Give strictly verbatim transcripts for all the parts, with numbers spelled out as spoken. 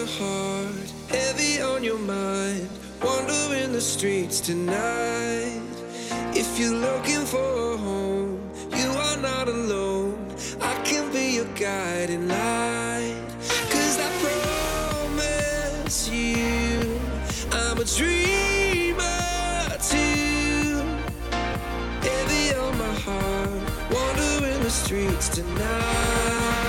your heart, heavy on your mind, wandering the streets tonight. If you're looking for a home, you are not alone. I can be your guiding light, 'cause I promise you, I'm a dreamer too. Heavy on my heart, wandering the streets tonight.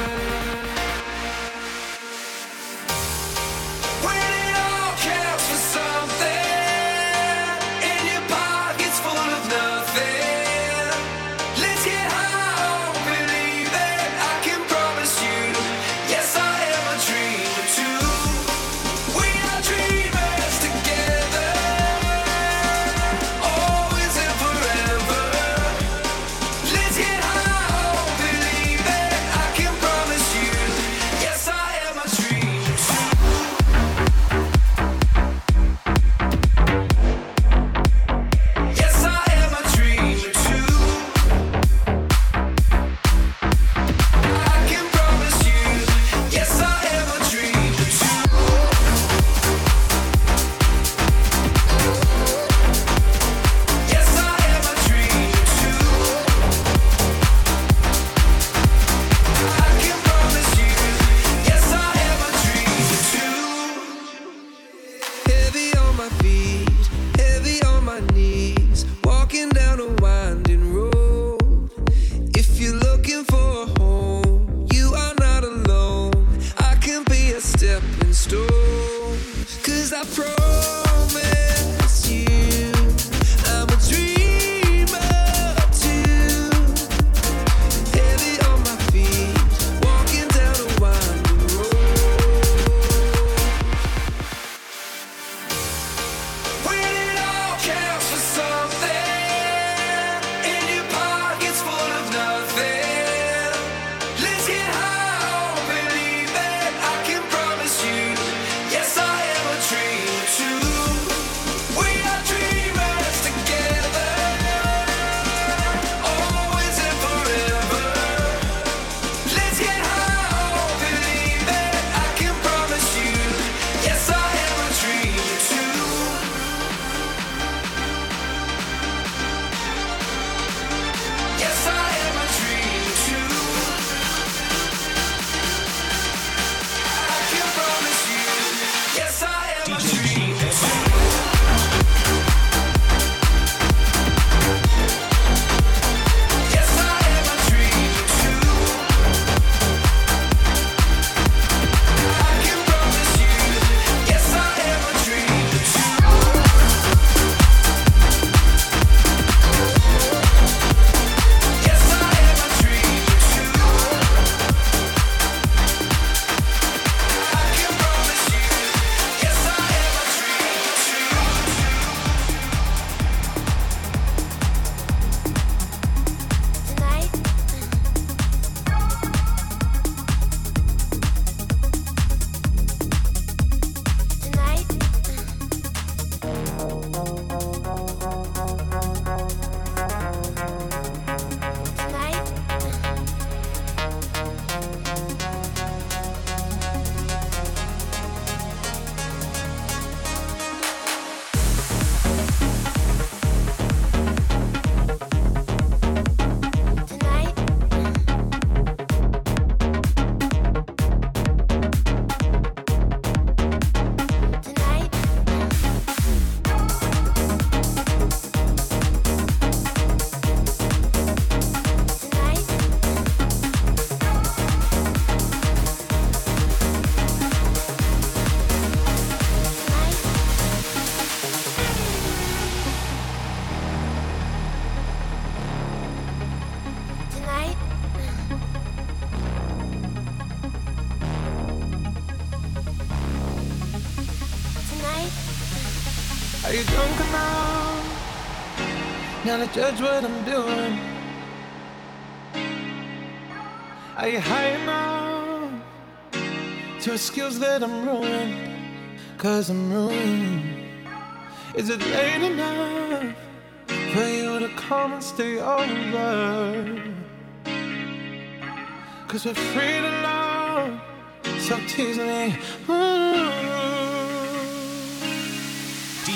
Are you drunk enough now to judge what I'm doing? Are you high enough to excuse that I'm ruined? 'Cause I'm ruined. Is it late enough for you to come and stay over? 'Cause we're free to love, so tease me. D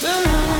Tonight.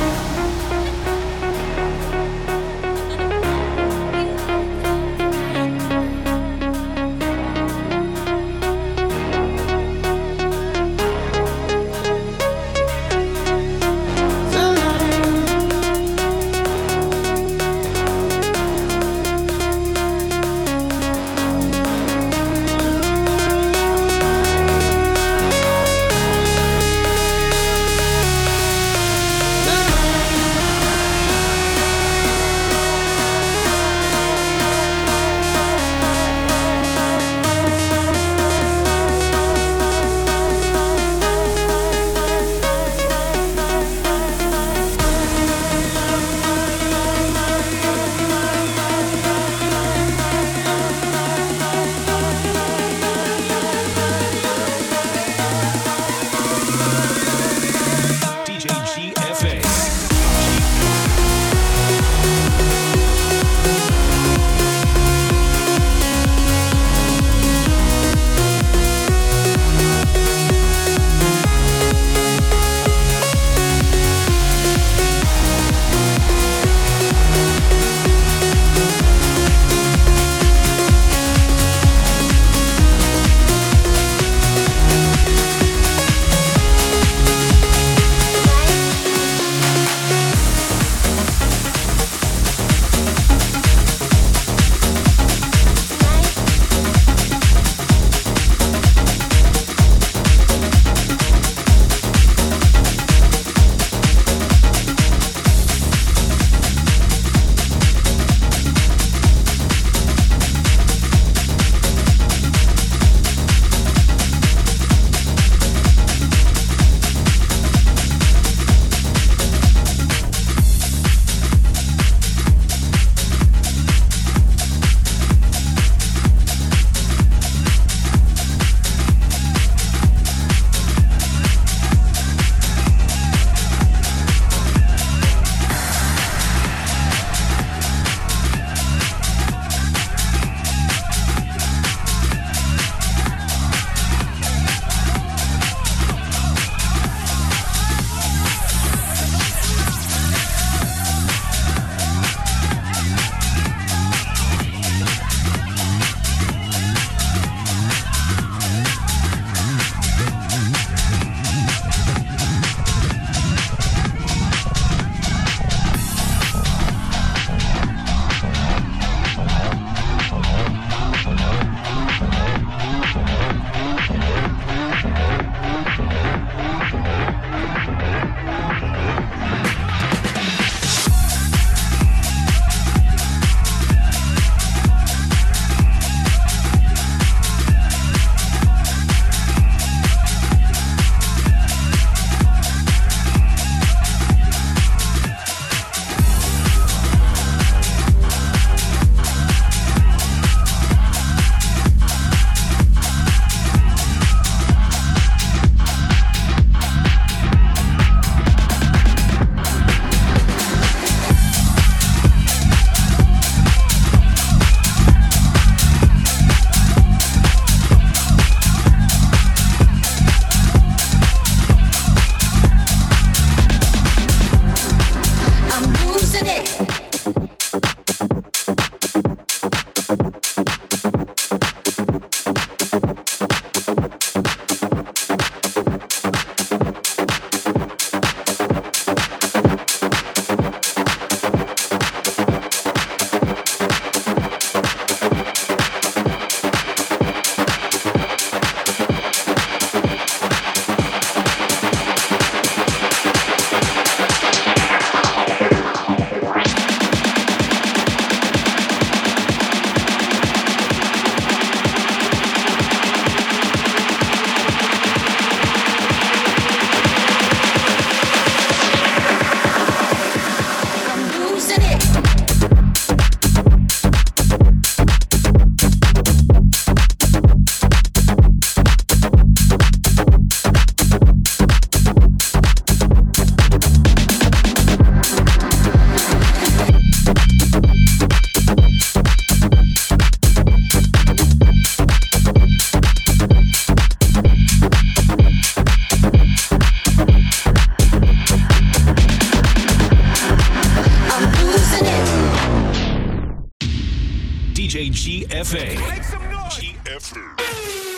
D J G F A. Make some noise. G F A.